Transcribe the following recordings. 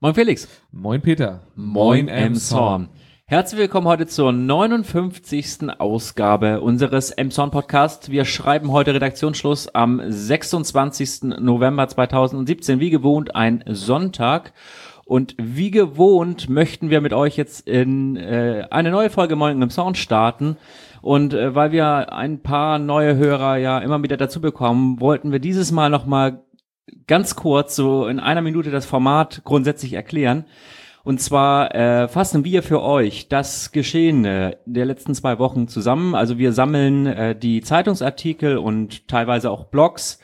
Moin Felix. Moin Peter. Moin M-Sorn. Herzlich willkommen heute zur 59. Ausgabe unseres M-Sorn-Podcasts. Wir schreiben heute Redaktionsschluss am 26. November 2017, wie gewohnt ein Sonntag. Und wie gewohnt möchten wir mit euch jetzt in eine neue Folge Moin M-Sorn starten. Und weil wir ein paar neue Hörer ja immer wieder dazu bekommen, wollten wir dieses Mal nochmal ganz kurz, so in einer Minute, das Format grundsätzlich erklären. Und zwar fassen wir für euch das Geschehene der letzten 2 Wochen zusammen. Also wir sammeln die Zeitungsartikel und teilweise auch Blogs.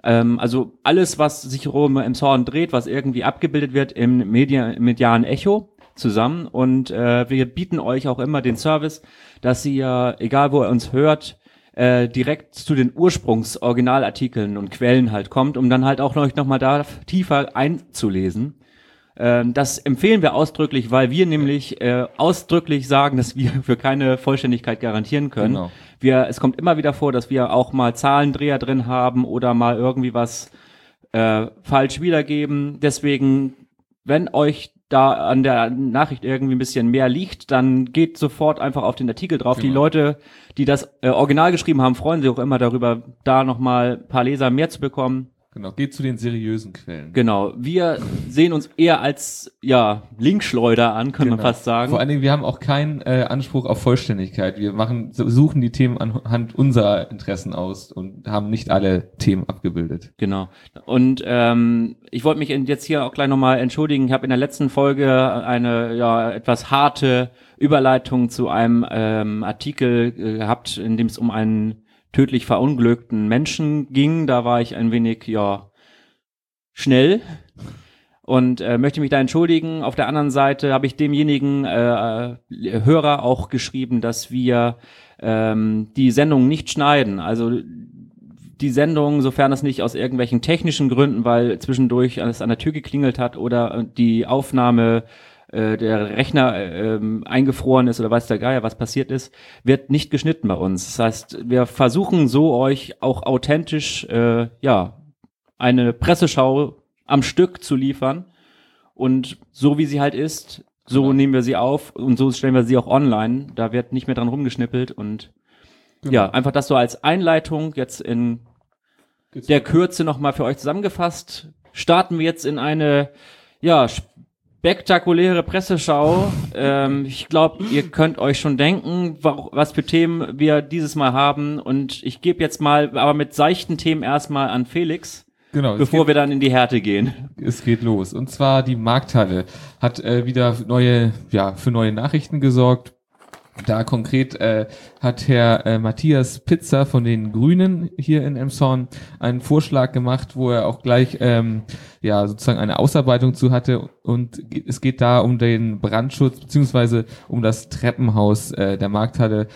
Also alles, was sich um M-Sorn dreht, was irgendwie abgebildet wird im medialen Echo zusammen. Und wir bieten euch auch immer den Service, dass ihr, egal wo ihr uns hört, direkt zu den Ursprungs-Originalartikeln und Quellen halt kommt, um dann halt auch nochmal da tiefer einzulesen. Das empfehlen wir ausdrücklich, weil wir nämlich ausdrücklich sagen, dass wir für keine Vollständigkeit garantieren können. Genau. Es kommt immer wieder vor, dass wir auch mal Zahlendreher drin haben oder mal irgendwie was falsch wiedergeben. Deswegen, wenn euch da an der Nachricht irgendwie ein bisschen mehr liegt, dann geht sofort einfach auf den Artikel drauf. Genau. Die Leute, die das Original geschrieben haben, freuen sich auch immer darüber, da nochmal ein paar Leser mehr zu bekommen. Genau, geht zu den seriösen Quellen. Genau, wir sehen uns eher als ja Linkschleuder an, kann man fast sagen. Vor allen Dingen, wir haben auch keinen Anspruch auf Vollständigkeit. Wir suchen die Themen anhand unserer Interessen aus und haben nicht alle Themen abgebildet. Genau. Und ich wollte mich jetzt hier auch gleich nochmal entschuldigen. Ich habe in der letzten Folge eine etwas harte Überleitung zu einem Artikel gehabt, in dem es um einen tödlich verunglückten Menschen ging. Da war ich ein wenig, schnell und möchte mich da entschuldigen. Auf der anderen Seite habe ich demjenigen Hörer auch geschrieben, dass wir die Sendung nicht schneiden. Also die Sendung, sofern das nicht aus irgendwelchen technischen Gründen, weil zwischendurch alles an der Tür geklingelt hat oder die Aufnahme der Rechner eingefroren ist oder weiß der Geier, was passiert ist, wird nicht geschnitten bei uns. Das heißt, wir versuchen so euch auch authentisch eine Presseschau am Stück zu liefern und so wie sie halt ist, so nehmen wir sie auf und so stellen wir sie auch online. Da wird nicht mehr dran rumgeschnippelt und einfach das so als Einleitung jetzt in der Kürze nochmal für euch zusammengefasst. Starten wir jetzt in eine spektakuläre Presseschau. Ich glaube, ihr könnt euch schon denken, was für Themen wir dieses Mal haben. Und ich gebe jetzt mal, aber mit seichten Themen erstmal an Felix, bevor wir dann in die Härte gehen. Es geht los. Und zwar die Markthalle hat wieder für neue Nachrichten gesorgt. Da konkret hat Herr Matthias Pitzer von den Grünen hier in M-Sorn einen Vorschlag gemacht, wo er auch gleich sozusagen eine Ausarbeitung zu hatte. Und es geht da um den Brandschutz beziehungsweise um das Treppenhaus der Markthalle.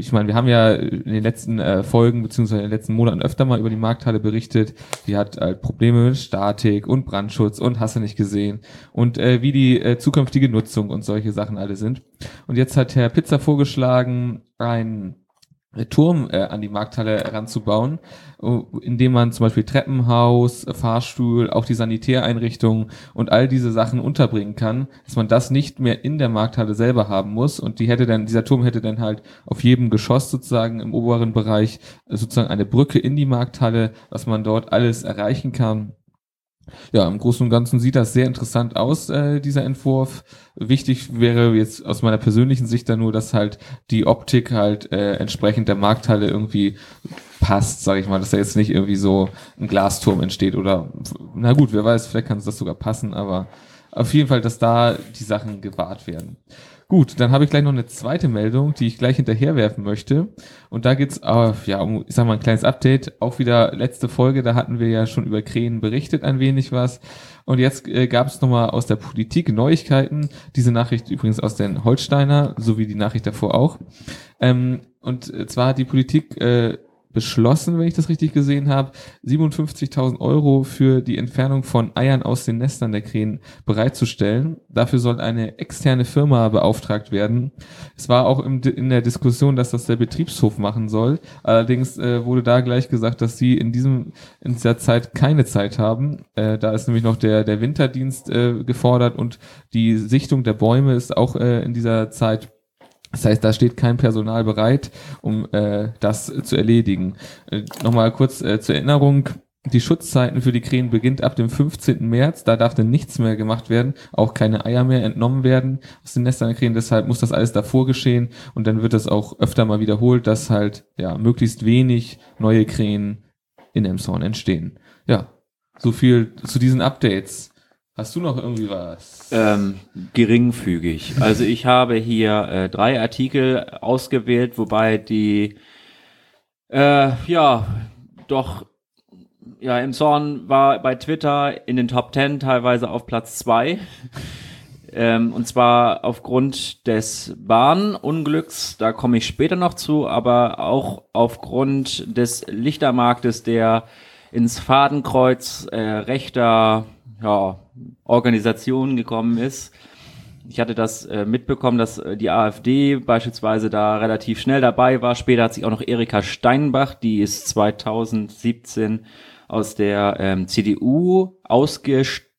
Ich meine, wir haben ja in den letzten Folgen beziehungsweise in den letzten Monaten öfter mal über die Markthalle berichtet. Die hat Probleme mit Statik und Brandschutz und hast du nicht gesehen und wie die zukünftige Nutzung und solche Sachen alle sind. Und jetzt hat Herr Pitzer vorgeschlagen, einen Turm an die Markthalle heranzubauen, indem man zum Beispiel Treppenhaus, Fahrstuhl, auch die Sanitäreinrichtungen und all diese Sachen unterbringen kann, dass man das nicht mehr in der Markthalle selber haben muss und dieser Turm hätte dann halt auf jedem Geschoss sozusagen im oberen Bereich sozusagen eine Brücke in die Markthalle, dass man dort alles erreichen kann. Ja, im Großen und Ganzen sieht das sehr interessant aus, dieser Entwurf. Wichtig wäre jetzt aus meiner persönlichen Sicht dann nur, dass halt die Optik halt entsprechend der Markthalle irgendwie passt, sage ich mal, dass da jetzt nicht irgendwie so ein Glasturm entsteht oder, na gut, wer weiß, vielleicht kann es das sogar passen, aber auf jeden Fall, dass da die Sachen gewahrt werden. Gut, dann habe ich gleich noch eine zweite Meldung, die ich gleich hinterherwerfen möchte. Und da geht's um, ich sag mal, ein kleines Update. Auch wieder letzte Folge, da hatten wir ja schon über Krähen berichtet, ein wenig was. Und jetzt gab es nochmal aus der Politik Neuigkeiten. Diese Nachricht übrigens aus den Holsteiner, so wie die Nachricht davor auch. Und zwar hat die Politik beschlossen, wenn ich das richtig gesehen habe, 57.000 € für die Entfernung von Eiern aus den Nestern der Krähen bereitzustellen. Dafür soll eine externe Firma beauftragt werden. Es war auch in der Diskussion, dass das der Betriebshof machen soll. Allerdings wurde da gleich gesagt, dass sie in dieser Zeit keine Zeit haben. Da ist nämlich noch der Winterdienst gefordert und die Sichtung der Bäume ist auch in dieser Zeit. Das heißt, da steht kein Personal bereit, um das zu erledigen. Nochmal kurz zur Erinnerung. Die Schutzzeiten für die Krähen beginnt ab dem 15. März. Da darf dann nichts mehr gemacht werden, auch keine Eier mehr entnommen werden aus den Nestern der Krähen. Deshalb muss das alles davor geschehen und dann wird das auch öfter mal wiederholt, dass halt ja möglichst wenig neue Krähen in M-Sorn entstehen. Ja, so viel zu diesen Updates. Hast du noch irgendwie was? Geringfügig. Also ich habe hier 3 Artikel ausgewählt, wobei die M-Sorn war bei Twitter in den Top 10 teilweise auf Platz 2. Und zwar aufgrund des Bahnunglücks, da komme ich später noch zu, aber auch aufgrund des Lichtermarktes, der ins Fadenkreuz rechter Organisationen gekommen ist. Ich hatte das mitbekommen, dass die AfD beispielsweise da relativ schnell dabei war. Später hat sich auch noch Erika Steinbach, die ist 2017 aus der CDU ausgetreten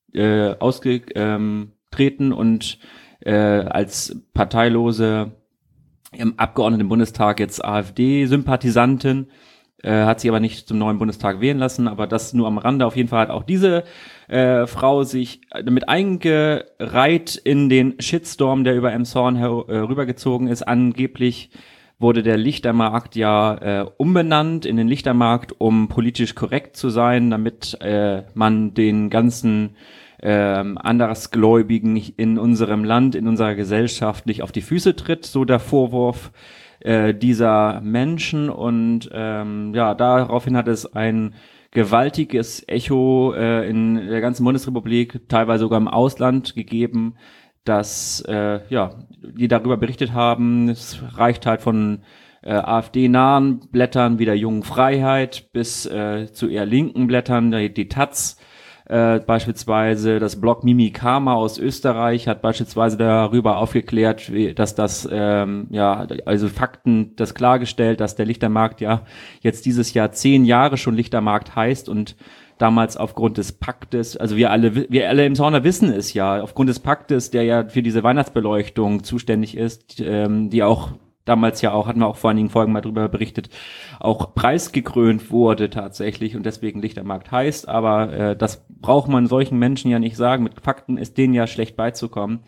und als parteilose im Abgeordnetenbundestag jetzt AfD-Sympathisantin. Hat sich aber nicht zum neuen Bundestag wählen lassen, aber das nur am Rande. Auf jeden Fall hat auch diese Frau sich damit eingereiht in den Shitstorm, der über M-Sorn rübergezogen ist. Angeblich wurde der Lichtermarkt umbenannt in den Lichtermarkt, um politisch korrekt zu sein, damit man den ganzen Andersgläubigen in unserem Land, in unserer Gesellschaft nicht auf die Füße tritt, so der Vorwurf dieser Menschen, und daraufhin hat es ein gewaltiges Echo in der ganzen Bundesrepublik, teilweise sogar im Ausland, gegeben, dass die darüber berichtet haben. Es reicht halt von AfD-nahen Blättern wie der Jungen Freiheit bis zu eher linken Blättern, die Taz. Beispielsweise das Blog Mimikama aus Österreich hat beispielsweise darüber aufgeklärt, dass das, Fakten das klargestellt, dass der Lichtermarkt jetzt dieses Jahr 10 Jahre schon Lichtermarkt heißt und damals aufgrund des Paktes, also wir alle im Sorner wissen es ja, aufgrund des Paktes, der ja für diese Weihnachtsbeleuchtung zuständig ist, die auch damals hatten wir auch vor einigen Folgen mal drüber berichtet, auch preisgekrönt wurde tatsächlich und deswegen Lichtermarkt heißt, aber das braucht man solchen Menschen ja nicht sagen, mit Fakten ist denen ja schlecht beizukommen.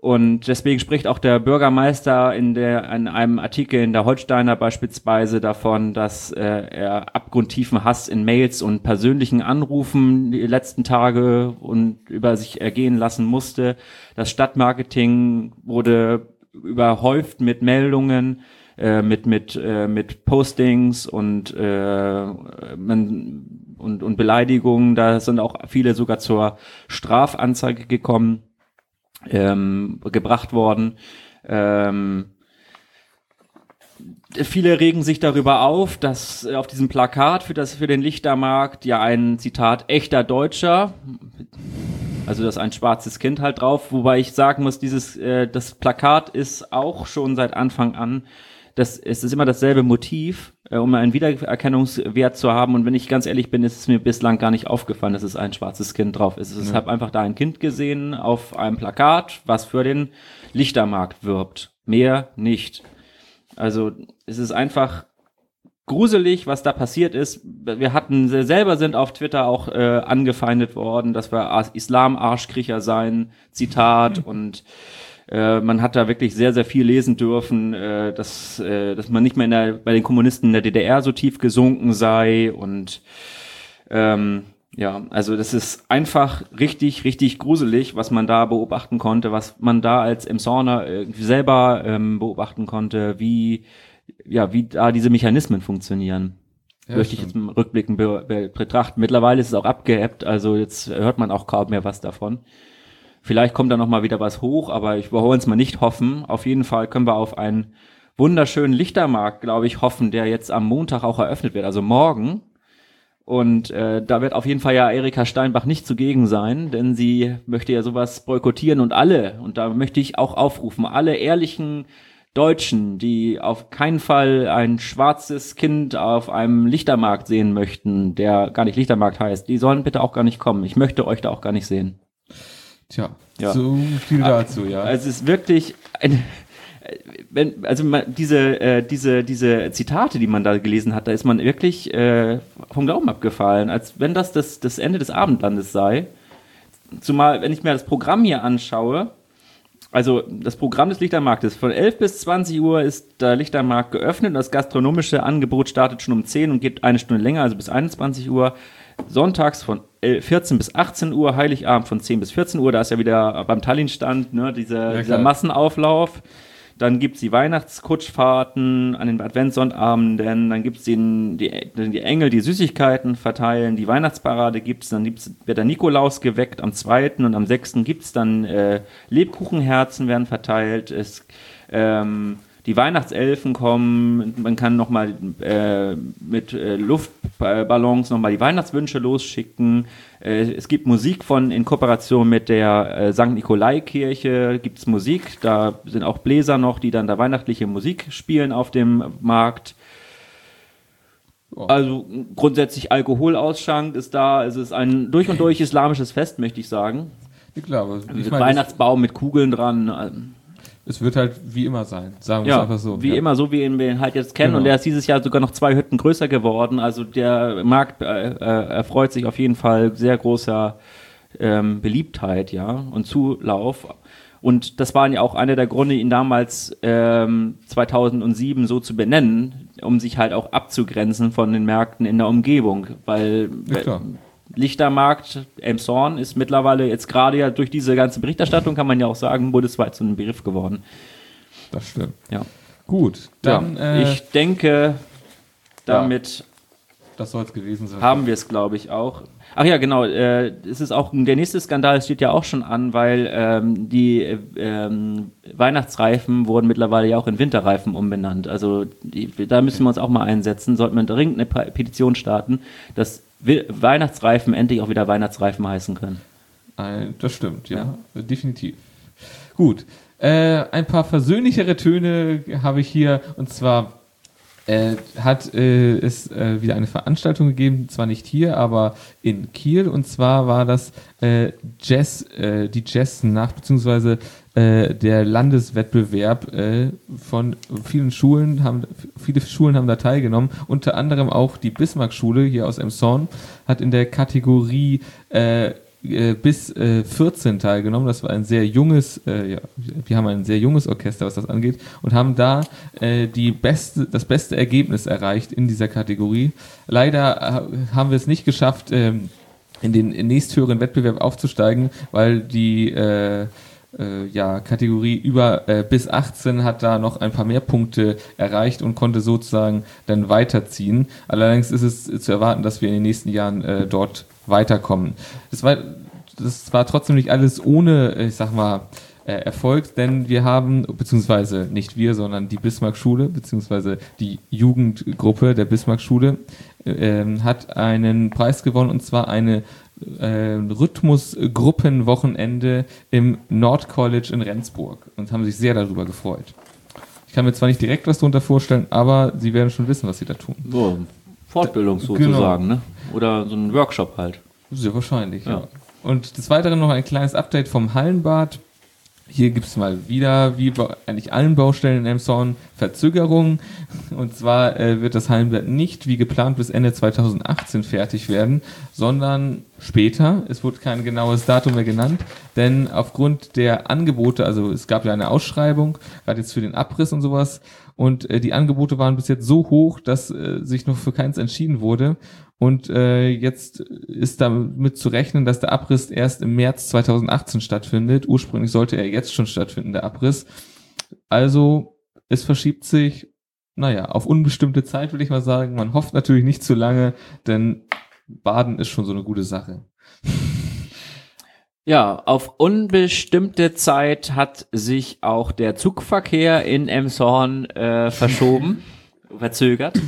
Und deswegen spricht auch der Bürgermeister in einem Artikel in der Holsteiner beispielsweise davon, dass er abgrundtiefen Hass in Mails und persönlichen Anrufen die letzten Tage und über sich ergehen lassen musste. Das Stadtmarketing wurde überhäuft mit Meldungen, mit Postings und Beleidigungen. Da sind auch viele sogar zur Strafanzeige gebracht worden. Viele regen sich darüber auf, dass auf diesem Plakat für den Lichtermarkt ein Zitat echter Deutscher, also das ist ein schwarzes Kind halt drauf, wobei ich sagen muss, das Plakat ist auch schon seit Anfang an, es ist immer dasselbe Motiv, um einen Wiedererkennungswert zu haben, und wenn ich ganz ehrlich bin, ist es mir bislang gar nicht aufgefallen, dass es ein schwarzes Kind drauf ist. Ich habe einfach da ein Kind gesehen auf einem Plakat, was für den Lichtermarkt wirbt, mehr nicht. Also es ist einfach gruselig, was da passiert ist. Wir sind auf Twitter auch angefeindet worden, dass wir Islam-Arschkriecher seien, Zitat, und man hat da wirklich sehr, sehr viel lesen dürfen, dass man nicht mehr bei den Kommunisten in der DDR so tief gesunken sei, und also das ist einfach richtig, richtig gruselig, was man da beobachten konnte, was man da als M-Sorner selber beobachten konnte, wie da diese Mechanismen funktionieren. Ja, möchte ich jetzt im Rückblicken betrachten. Mittlerweile ist es auch abgeebbt, also jetzt hört man auch kaum mehr was davon. Vielleicht kommt da nochmal wieder was hoch, aber wir wollen es mal nicht hoffen. Auf jeden Fall können wir auf ein wunderschönen Lichtermarkt, glaube ich, hoffen, der jetzt am Montag auch eröffnet wird, also morgen. Und da wird auf jeden Fall ja Erika Steinbach nicht zugegen sein, denn sie möchte ja sowas boykottieren und alle, und da möchte ich auch aufrufen, alle ehrlichen Deutschen, die auf keinen Fall ein schwarzes Kind auf einem Lichtermarkt sehen möchten, der gar nicht Lichtermarkt heißt, die sollen bitte auch gar nicht kommen. Ich möchte euch da auch gar nicht sehen. Tja, ja. So viel dazu, ja. Also es ist wirklich, diese Zitate, die man da gelesen hat, da ist man wirklich vom Glauben abgefallen, als wenn das Ende des Abendlandes sei. Zumal, wenn ich mir das Programm hier anschaue, also das Programm des Lichtermarktes, von 11 bis 20 Uhr ist der Lichtermarkt geöffnet und das gastronomische Angebot startet schon um 10 und geht eine Stunde länger, also bis 21 Uhr. Sonntags von 14 bis 18 Uhr, Heiligabend von 10 bis 14 Uhr, da ist ja wieder beim Tallinn-Stand, ne, dieser Massenauflauf. Dann gibt es die Weihnachtskutschfahrten an den Adventssonnabenden, dann gibt es die Engel, die Süßigkeiten verteilen, die Weihnachtsparade gibt es, dann wird der Nikolaus geweckt am 2. und am 6. gibt es dann Lebkuchenherzen werden verteilt, die Weihnachtselfen kommen, man kann nochmal mit Luftballons nochmal die Weihnachtswünsche losschicken. Es gibt Musik in Kooperation mit der St. Nikolai-Kirche, gibt es Musik, da sind auch Bläser noch, die dann da weihnachtliche Musik spielen auf dem Markt. Also grundsätzlich Alkoholausschank ist da, es ist ein durch und durch islamisches Fest, möchte ich sagen. Ja, klar, aber ich meine, Weihnachtsbaum mit Kugeln dran. Es wird halt wie immer sein, sagen wir es einfach so. Wie immer, so wie wir ihn halt jetzt kennen. Genau. Und der ist dieses Jahr sogar noch 2 Hütten größer geworden. Also der Markt erfreut sich auf jeden Fall sehr großer Beliebtheit, ja, und Zulauf. Und das waren ja auch einer der Gründe, ihn damals 2007 so zu benennen, um sich halt auch abzugrenzen von den Märkten in der Umgebung. Weil Lichtermarkt, M-Sorn ist mittlerweile jetzt gerade ja durch diese ganze Berichterstattung, kann man ja auch sagen, bundesweit zu einem Begriff geworden. Das stimmt. Ja. Gut, dann. Ja, ich denke, damit. Das soll es gewesen sein. Haben wir es, glaube ich, auch. Ach ja, genau. Es ist auch der nächste Skandal steht ja auch schon an, weil die Weihnachtsreifen wurden mittlerweile ja auch in Winterreifen umbenannt. Also da müssen wir uns auch mal einsetzen. Sollten wir dringend eine Petition starten, dass Weihnachtsreifen endlich auch wieder Weihnachtsreifen heißen können. Das stimmt, ja. Definitiv. Gut, ein paar versöhnlichere Töne habe ich hier, und zwar hat es wieder eine Veranstaltung gegeben, zwar nicht hier, aber in Kiel, und zwar war das die Jazznacht, beziehungsweise der Landeswettbewerb von vielen Schulen, viele Schulen haben da teilgenommen, unter anderem auch die Bismarckschule hier aus M-Sorn hat in der Kategorie bis 14 teilgenommen. Das war ein sehr junges, wir haben ein sehr junges Orchester, was das angeht, und haben da das beste Ergebnis erreicht in dieser Kategorie. Leider haben wir es nicht geschafft, in den nächsthöheren Wettbewerb aufzusteigen, weil die Kategorie über bis 18 hat da noch ein paar mehr Punkte erreicht und konnte sozusagen dann weiterziehen. Allerdings ist es zu erwarten, dass wir in den nächsten Jahren dort weiterkommen. Das war trotzdem nicht alles ohne, ich sag mal, Erfolg, denn wir haben, beziehungsweise nicht wir, sondern die Bismarckschule, beziehungsweise die Jugendgruppe der Bismarckschule hat einen Preis gewonnen, und zwar eine Rhythmusgruppenwochenende im Nord College in Rendsburg, und haben sich sehr darüber gefreut. Ich kann mir zwar nicht direkt was darunter vorstellen, aber sie werden schon wissen, was sie da tun. So, Fortbildung sozusagen, genau. Ne? Oder so ein Workshop halt. Sehr wahrscheinlich, ja. Und des Weiteren noch ein kleines Update vom Hallenbad. Hier gibt es mal wieder, wie bei eigentlich allen Baustellen in M-Sorn, Verzögerungen. Und zwar wird das Hallenbad nicht wie geplant bis Ende 2018 fertig werden, sondern später. Es wurde kein genaues Datum mehr genannt, denn aufgrund der Angebote, also es gab ja eine Ausschreibung, gerade jetzt für den Abriss und sowas, und die Angebote waren bis jetzt so hoch, dass sich noch für keins entschieden wurde. Und jetzt ist damit zu rechnen, dass der Abriss erst im März 2018 stattfindet. Ursprünglich sollte er jetzt schon stattfinden, der Abriss. Also es verschiebt sich, auf unbestimmte Zeit, würde ich mal sagen. Man hofft natürlich nicht zu lange, denn Baden ist schon so eine gute Sache. Ja, auf unbestimmte Zeit hat sich auch der Zugverkehr in M-Sorn verschoben, verzögert.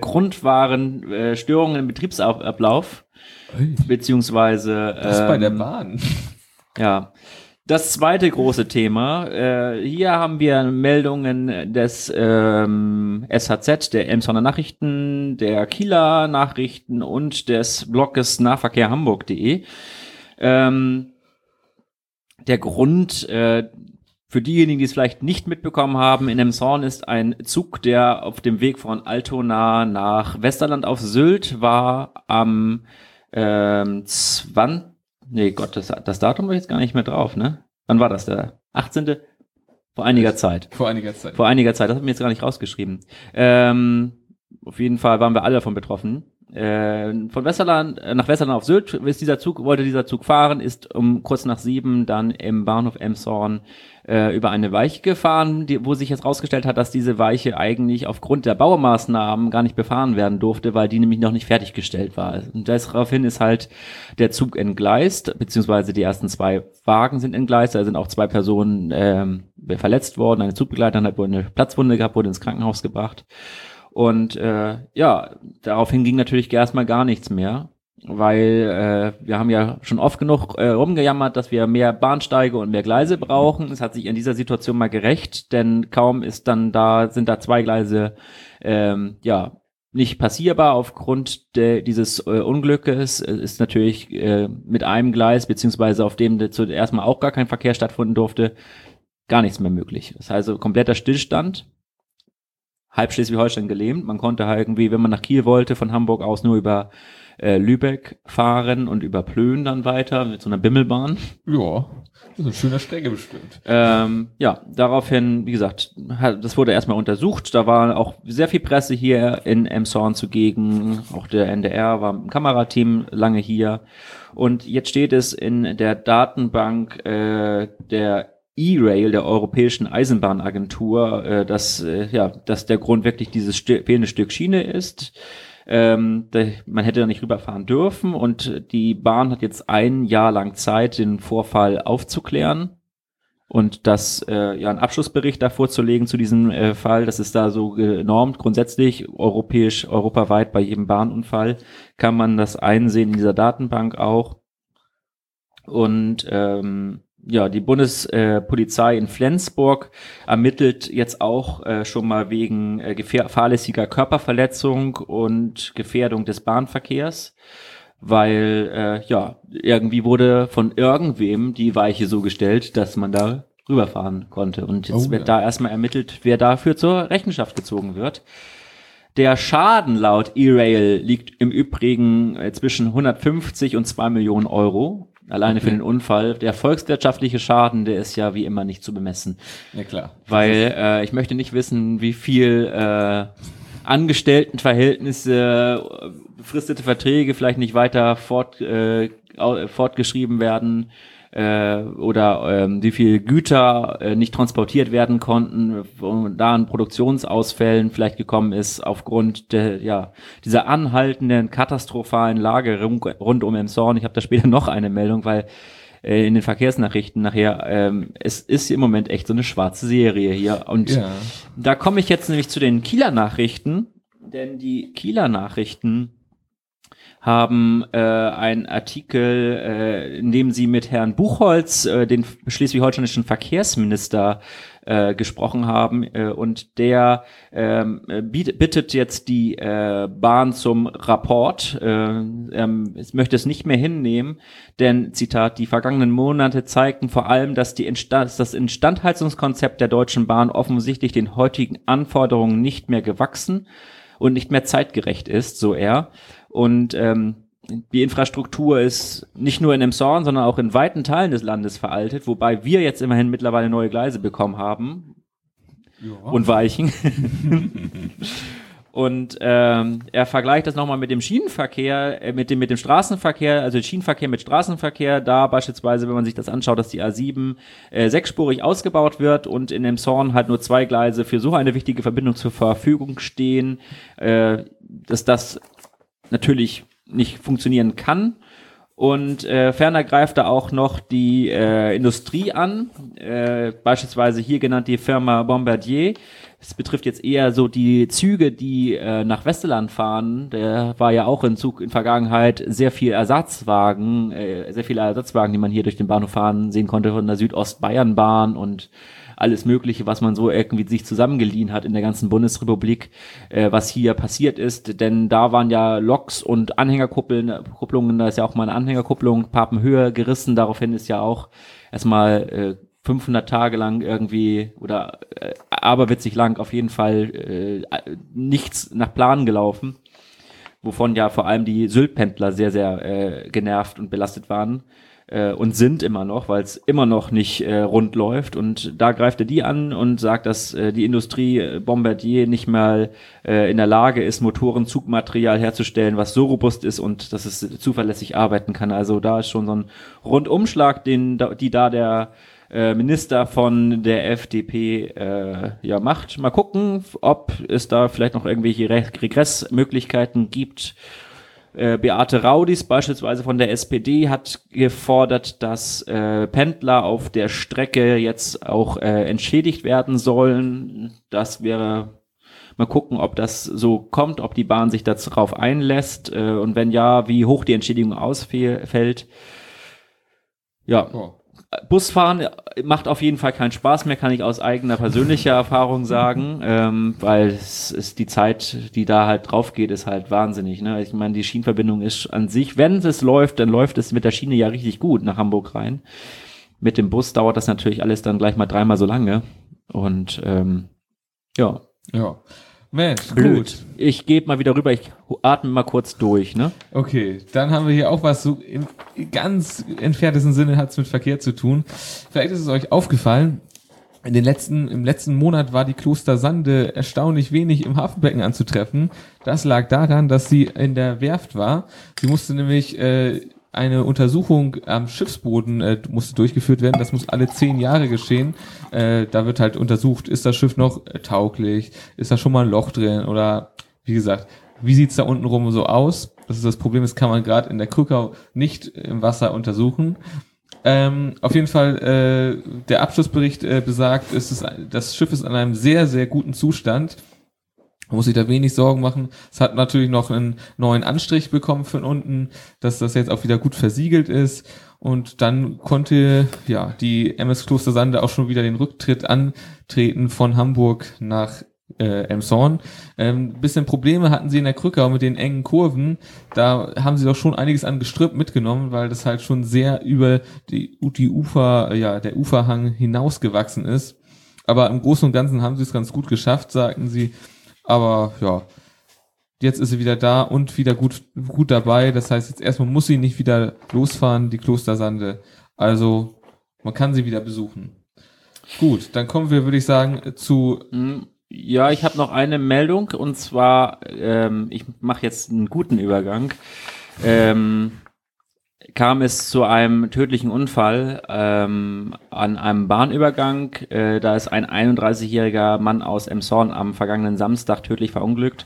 Grund waren Störungen im Betriebsablauf, beziehungsweise... Das bei der Bahn. Ja. Das zweite große Thema, hier haben wir Meldungen des SHZ, der M-Sorner Nachrichten, der Kieler Nachrichten und des Blogs nahverkehrhamburg.de. Der Grund, für diejenigen, die es vielleicht nicht mitbekommen haben, in M-Sorn ist ein Zug, der auf dem Weg von Altona nach Westerland auf Sylt war am 20. Nee, Gott, das Datum war jetzt gar nicht mehr drauf, ne? Wann war das, der 18.? Vor einiger Zeit. Vor einiger Zeit, das hat mir jetzt gar nicht rausgeschrieben. Auf jeden Fall waren wir alle davon betroffen. Von Westerland nach Westerland auf Sylt ist wollte dieser Zug fahren, ist um kurz nach 7 dann im Bahnhof M-Sorn über eine Weiche gefahren, wo sich jetzt rausgestellt hat, dass diese Weiche eigentlich aufgrund der Baumaßnahmen gar nicht befahren werden durfte, weil die nämlich noch nicht fertiggestellt war. Und daraufhin ist halt der Zug entgleist, beziehungsweise die ersten 2 Wagen sind entgleist, da sind auch 2 Personen verletzt worden, eine Zugbegleiterin hat wohl eine Platzwunde gehabt, wurde ins Krankenhaus gebracht. Und ja, daraufhin ging natürlich erstmal gar nichts mehr, weil wir haben ja schon oft genug rumgejammert, dass wir mehr Bahnsteige und mehr Gleise brauchen. Es hat sich in dieser Situation mal gerecht, denn kaum sind da 2 Gleise nicht passierbar aufgrund dieses Unglückes. Ist natürlich mit einem Gleis, beziehungsweise auf dem zuerst mal auch gar kein Verkehr stattfinden durfte, gar nichts mehr möglich. Das ist also kompletter Stillstand. Halb Schleswig-Holstein gelähmt. Man konnte halt irgendwie, wenn man nach Kiel wollte, von Hamburg aus nur über Lübeck fahren und über Plön dann weiter mit so einer Bimmelbahn. Ja, das ist eine schöne Strecke bestimmt. Ja, daraufhin, wie gesagt, das wurde erstmal untersucht. Da war auch sehr viel Presse hier in M-Sorn zugegen. Auch der NDR war im Kamerateam lange hier. Und jetzt steht es in der Datenbank der E-Rail, der Europäischen Eisenbahnagentur, dass der Grund wirklich dieses fehlende Stück Schiene ist. Man hätte da nicht rüberfahren dürfen und die Bahn hat jetzt ein Jahr lang Zeit, den Vorfall aufzuklären und einen Abschlussbericht da vorzulegen zu diesem Fall. Das ist da so genormt. Grundsätzlich europaweit bei jedem Bahnunfall kann man das einsehen in dieser Datenbank auch. Und die Bundespolizei in Flensburg ermittelt jetzt auch schon mal wegen fahrlässiger Körperverletzung und Gefährdung des Bahnverkehrs, weil irgendwie wurde von irgendwem die Weiche so gestellt, dass man da rüberfahren konnte. Und jetzt wird da erstmal ermittelt, wer dafür zur Rechenschaft gezogen wird. Der Schaden laut E-Rail liegt im Übrigen zwischen 150 und 2 Millionen Euro. Alleine für den Unfall. Der volkswirtschaftliche Schaden, der ist ja wie immer nicht zu bemessen. Ja, klar. Weil ich möchte nicht wissen, wie viel Angestelltenverhältnisse, befristete Verträge vielleicht nicht weiter fortgeschrieben werden oder wie viel Güter nicht transportiert werden konnten, da an Produktionsausfällen vielleicht gekommen ist aufgrund dieser anhaltenden katastrophalen Lage rund um M-Sorn. Ich habe da später noch eine Meldung, weil in den Verkehrsnachrichten nachher, es ist im Moment echt so eine schwarze Serie hier. Und Da komme ich jetzt nämlich zu den Kieler Nachrichten, denn die Kieler Nachrichten haben einen Artikel, in dem sie mit Herrn Buchholz, den schleswig-holsteinischen Verkehrsminister, gesprochen haben und der bittet jetzt die Bahn zum Rapport. Es möchte es nicht mehr hinnehmen, denn, Zitat, die vergangenen Monate zeigten vor allem, dass das Instandhaltungskonzept der Deutschen Bahn offensichtlich den heutigen Anforderungen nicht mehr gewachsen und nicht mehr zeitgerecht ist, so er. Und die Infrastruktur ist nicht nur in M-Sorn, sondern auch in weiten Teilen des Landes veraltet, wobei wir jetzt immerhin mittlerweile neue Gleise bekommen haben und Weichen. Und er vergleicht das nochmal mit dem Schienenverkehr, mit dem Straßenverkehr, also Schienenverkehr mit Straßenverkehr. Da beispielsweise, wenn man sich das anschaut, dass die A7 sechsspurig ausgebaut wird und in M-Sorn halt nur 2 Gleise für so eine wichtige Verbindung zur Verfügung stehen, dass das natürlich nicht funktionieren kann Und ferner greift er auch noch die Industrie an, beispielsweise hier genannt die Firma Bombardier. Es betrifft jetzt eher so die Züge, die nach Westerland fahren. Der war ja auch im Zug in Vergangenheit sehr viele Ersatzwagen, die man hier durch den Bahnhof fahren sehen konnte, von der Südostbayernbahn und alles Mögliche, was man so irgendwie sich zusammengeliehen hat in der ganzen Bundesrepublik, was hier passiert ist. Denn da waren ja Loks und Anhängerkupplungen, da ist ja auch mal eine Anhängerkupplung Papenhöhe gerissen. Daraufhin ist ja auch erstmal 500 Tage lang irgendwie oder aberwitzig lang auf jeden Fall nichts nach Plan gelaufen, wovon ja vor allem die Sylt-Pendler sehr, sehr genervt und belastet waren und sind immer noch, weil es immer noch nicht rund läuft. Und da greift er die an und sagt, dass die Industrie Bombardier nicht mal in der Lage ist, Motoren, Zugmaterial herzustellen, was so robust ist und dass es zuverlässig arbeiten kann. Also da ist schon so ein Rundumschlag, der Minister von der FDP macht. Mal gucken, ob es da vielleicht noch irgendwelche Regressmöglichkeiten gibt. Beate Raudis beispielsweise von der SPD hat gefordert, dass Pendler auf der Strecke jetzt auch entschädigt werden sollen. Das wäre... Mal gucken, ob das so kommt, ob die Bahn sich darauf einlässt und wenn ja, wie hoch die Entschädigung ausfällt. Ja. Oh. Busfahren macht auf jeden Fall keinen Spaß mehr, kann ich aus eigener persönlicher Erfahrung sagen, weil es ist die Zeit, die da halt drauf geht, ist halt wahnsinnig. Ne? Ich meine, die Schienenverbindung ist an sich, wenn es läuft, dann läuft es mit der Schiene ja richtig gut nach Hamburg rein. Mit dem Bus dauert das natürlich alles dann gleich mal dreimal so lange. Und ja. Mensch, gut. Ich gebe mal wieder rüber, ich atme mal kurz durch, ne? Okay, dann haben wir hier auch was, so im ganz entferntesten Sinne hat es mit Verkehr zu tun. Vielleicht ist es euch aufgefallen, im letzten Monat war die Kloster Sande erstaunlich wenig im Hafenbecken anzutreffen. Das lag daran, dass sie in der Werft war. Sie musste nämlich eine Untersuchung am Schiffsboden musste durchgeführt werden. Das muss alle 10 Jahre geschehen. Da wird halt untersucht, ist das Schiff noch tauglich? Ist da schon mal ein Loch drin? Oder wie gesagt, wie sieht's da unten rum so aus? Das ist das Problem, das kann man gerade in der Krückau nicht im Wasser untersuchen. Auf jeden Fall, der Abschlussbericht besagt, das Schiff ist in einem sehr, sehr guten Zustand. Man muss sich da wenig Sorgen machen. Es hat natürlich noch einen neuen Anstrich bekommen von unten, dass das jetzt auch wieder gut versiegelt ist. Und dann konnte die MS Kloster Sande auch schon wieder den Rücktritt antreten von Hamburg nach M-Sorn. Bisschen Probleme hatten sie in der Krückau mit den engen Kurven. Da haben sie doch schon einiges an Gestrüpp mitgenommen, weil das halt schon sehr über die Ufer, der Uferhang hinausgewachsen ist. Aber im Großen und Ganzen haben sie es ganz gut geschafft, sagten sie. Aber jetzt ist sie wieder da und wieder gut dabei. Das heißt, jetzt erstmal muss sie nicht wieder losfahren, die Kloster Sande. Also, man kann sie wieder besuchen. Gut, dann kommen wir, würde ich sagen, zu... Ja, ich habe noch eine Meldung. Und zwar, ich mache jetzt einen guten Übergang. Kam es zu einem tödlichen Unfall an einem Bahnübergang. Da ist ein 31-jähriger Mann aus M-Sorn am vergangenen Samstag tödlich verunglückt.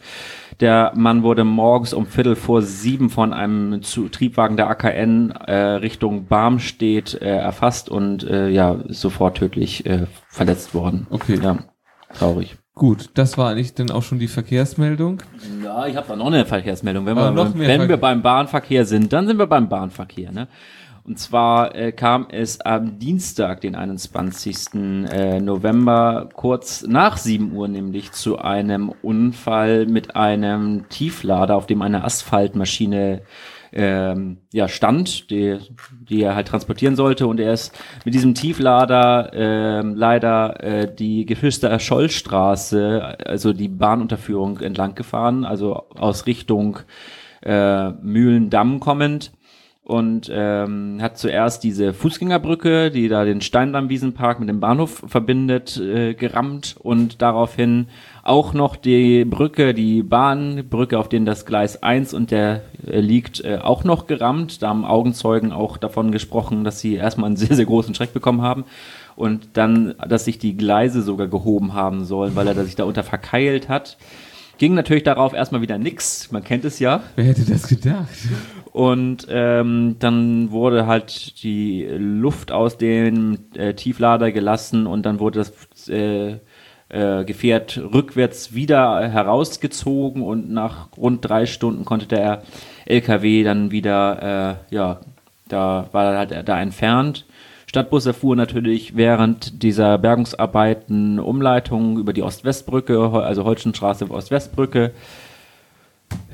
Der Mann wurde morgens um 6:45 von einem Triebwagen der AKN Richtung Barmstedt erfasst und ist sofort tödlich verletzt worden. Okay. Ja, traurig. Gut, das war eigentlich dann auch schon die Verkehrsmeldung. Ja, ich habe da noch eine Verkehrsmeldung. Wenn wir beim Bahnverkehr sind, dann sind wir beim Bahnverkehr. Ne? Und zwar kam es am Dienstag, den 21. November, kurz nach 7 Uhr nämlich zu einem Unfall mit einem Tieflader, auf dem eine Asphaltmaschine stand, die er halt transportieren sollte, und er ist mit diesem Tieflader leider die Gefilster Schollstraße, also die Bahnunterführung, entlang gefahren, also aus Richtung Mühlendamm kommend, und hat zuerst diese Fußgängerbrücke, die da den Steindamm-Wiesenpark mit dem Bahnhof verbindet, gerammt und daraufhin auch noch die Brücke, die Bahnbrücke, auf denen das Gleis 1 und der liegt, auch noch gerammt. Da haben Augenzeugen auch davon gesprochen, dass sie erstmal einen sehr, sehr großen Schreck bekommen haben und dann, dass sich die Gleise sogar gehoben haben sollen, weil er sich darunter verkeilt hat. Ging natürlich darauf erstmal wieder nix, man kennt es ja. Wer hätte das gedacht? Und dann wurde halt die Luft aus dem Tieflader gelassen und dann wurde das Gefährt rückwärts wieder herausgezogen und nach rund 3 Stunden konnte der LKW dann wieder, da war er halt da entfernt. Stadtbusse fuhren natürlich während dieser Bergungsarbeiten Umleitungen über die Ost-West-Brücke, also Holstenstraße, Ost-West-Brücke.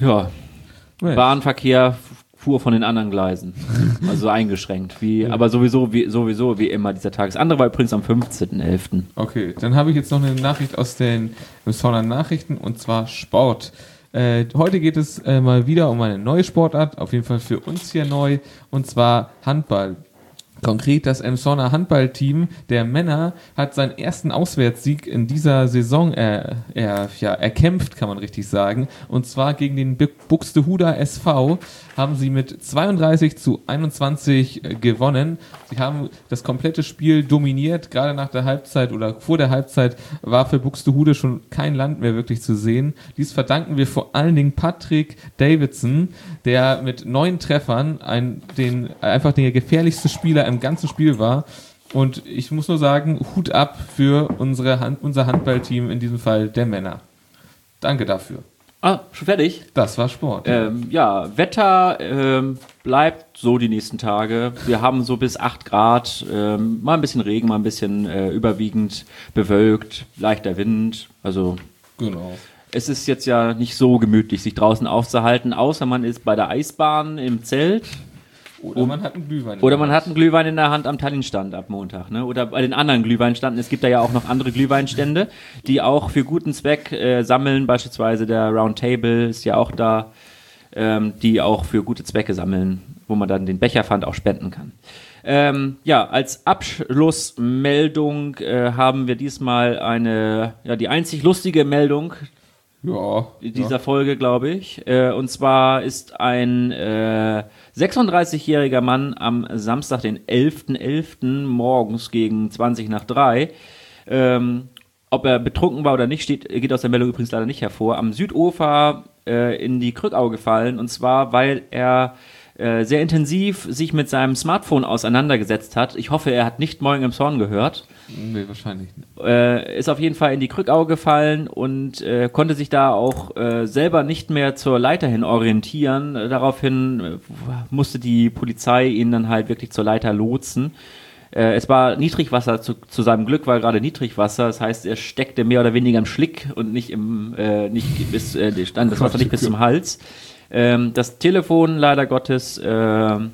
Ja, Bahnverkehr fuhr von den anderen Gleisen, also eingeschränkt, wie, ja. Aber sowieso wie immer dieser Tag. Das andere war übrigens am 15.11. Okay, dann habe ich jetzt noch eine Nachricht aus den Sorner Nachrichten und zwar Sport. Heute geht es mal wieder um eine neue Sportart, auf jeden Fall für uns hier neu, und zwar Handball. Konkret das M-Sorner Handballteam der Männer hat seinen ersten Auswärtssieg in dieser Saison erkämpft, kann man richtig sagen. Und zwar gegen den Buxtehuder SV haben sie mit 32-21 gewonnen. Sie haben das komplette Spiel dominiert. Gerade nach der Halbzeit oder vor der Halbzeit war für Buxtehude schon kein Land mehr wirklich zu sehen. Dies verdanken wir vor allen Dingen Patrick Davidson, der mit 9 Treffern einfach der gefährlichste Spieler im ganzen Spiel war. Und ich muss nur sagen, Hut ab für unser Handballteam, in diesem Fall der Männer. Danke dafür. Ah, schon fertig? Das war Sport. Wetter bleibt so die nächsten Tage. Wir haben so bis 8 Grad, mal ein bisschen Regen, mal ein bisschen überwiegend bewölkt, leichter Wind. Also genau. Es ist jetzt ja nicht so gemütlich, sich draußen aufzuhalten, außer man ist bei der Eisbahn im Zelt. Oder man hat einen Glühwein. Oder man hat einen Glühwein in der Hand am Tallinnstand ab Montag, ne? Oder bei den anderen Glühweinständen. Es gibt da ja auch noch andere Glühweinstände, die auch für guten Zweck sammeln. Beispielsweise der Round Table ist ja auch da, die auch für gute Zwecke sammeln, wo man dann den Becherpfand auch spenden kann. Als Abschlussmeldung haben wir diesmal die einzig lustige Meldung dieser Folge, glaube ich. Und zwar ist ein 36-jähriger Mann am Samstag, den 11.11. morgens gegen 20 nach 3, ob er betrunken war oder nicht, geht aus der Meldung übrigens leider nicht hervor, am Südufer in die Krückau gefallen. Und zwar, weil er sehr intensiv sich mit seinem Smartphone auseinandergesetzt hat. Ich hoffe, er hat nicht Morgen im Zorn gehört. Nee, wahrscheinlich nicht. Ist auf jeden Fall in die Krückau gefallen und konnte sich da auch selber nicht mehr zur Leiter hin orientieren. Daraufhin musste die Polizei ihn dann halt wirklich zur Leiter lotsen. Es war Niedrigwasser, zu seinem Glück war gerade Niedrigwasser, das heißt, er steckte mehr oder weniger im Schlick und nicht bis zum Hals. Das Telefon, leider Gottes, konnte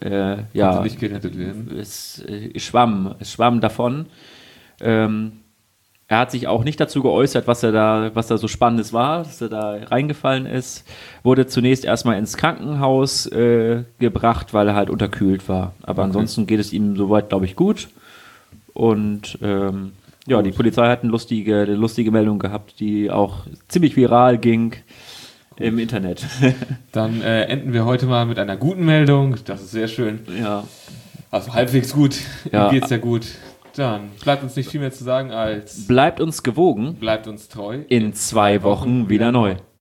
nicht gerettet werden. Es schwamm davon. Er hat sich auch nicht dazu geäußert, was da so Spannendes war, dass er da reingefallen ist. Wurde zunächst erstmal ins Krankenhaus gebracht, weil er halt unterkühlt war. Aber ansonsten geht es ihm soweit, glaube ich, gut. Und die Polizei hat eine lustige Meldung gehabt, die auch ziemlich viral ging. Im Internet. Dann enden wir heute mal mit einer guten Meldung. Das ist sehr schön. Ja. Also halbwegs gut. Ja. Mir geht's ja gut. Dann bleibt uns nicht viel mehr zu sagen als... Bleibt uns gewogen. Bleibt uns treu. In 2 Wochen wieder neu.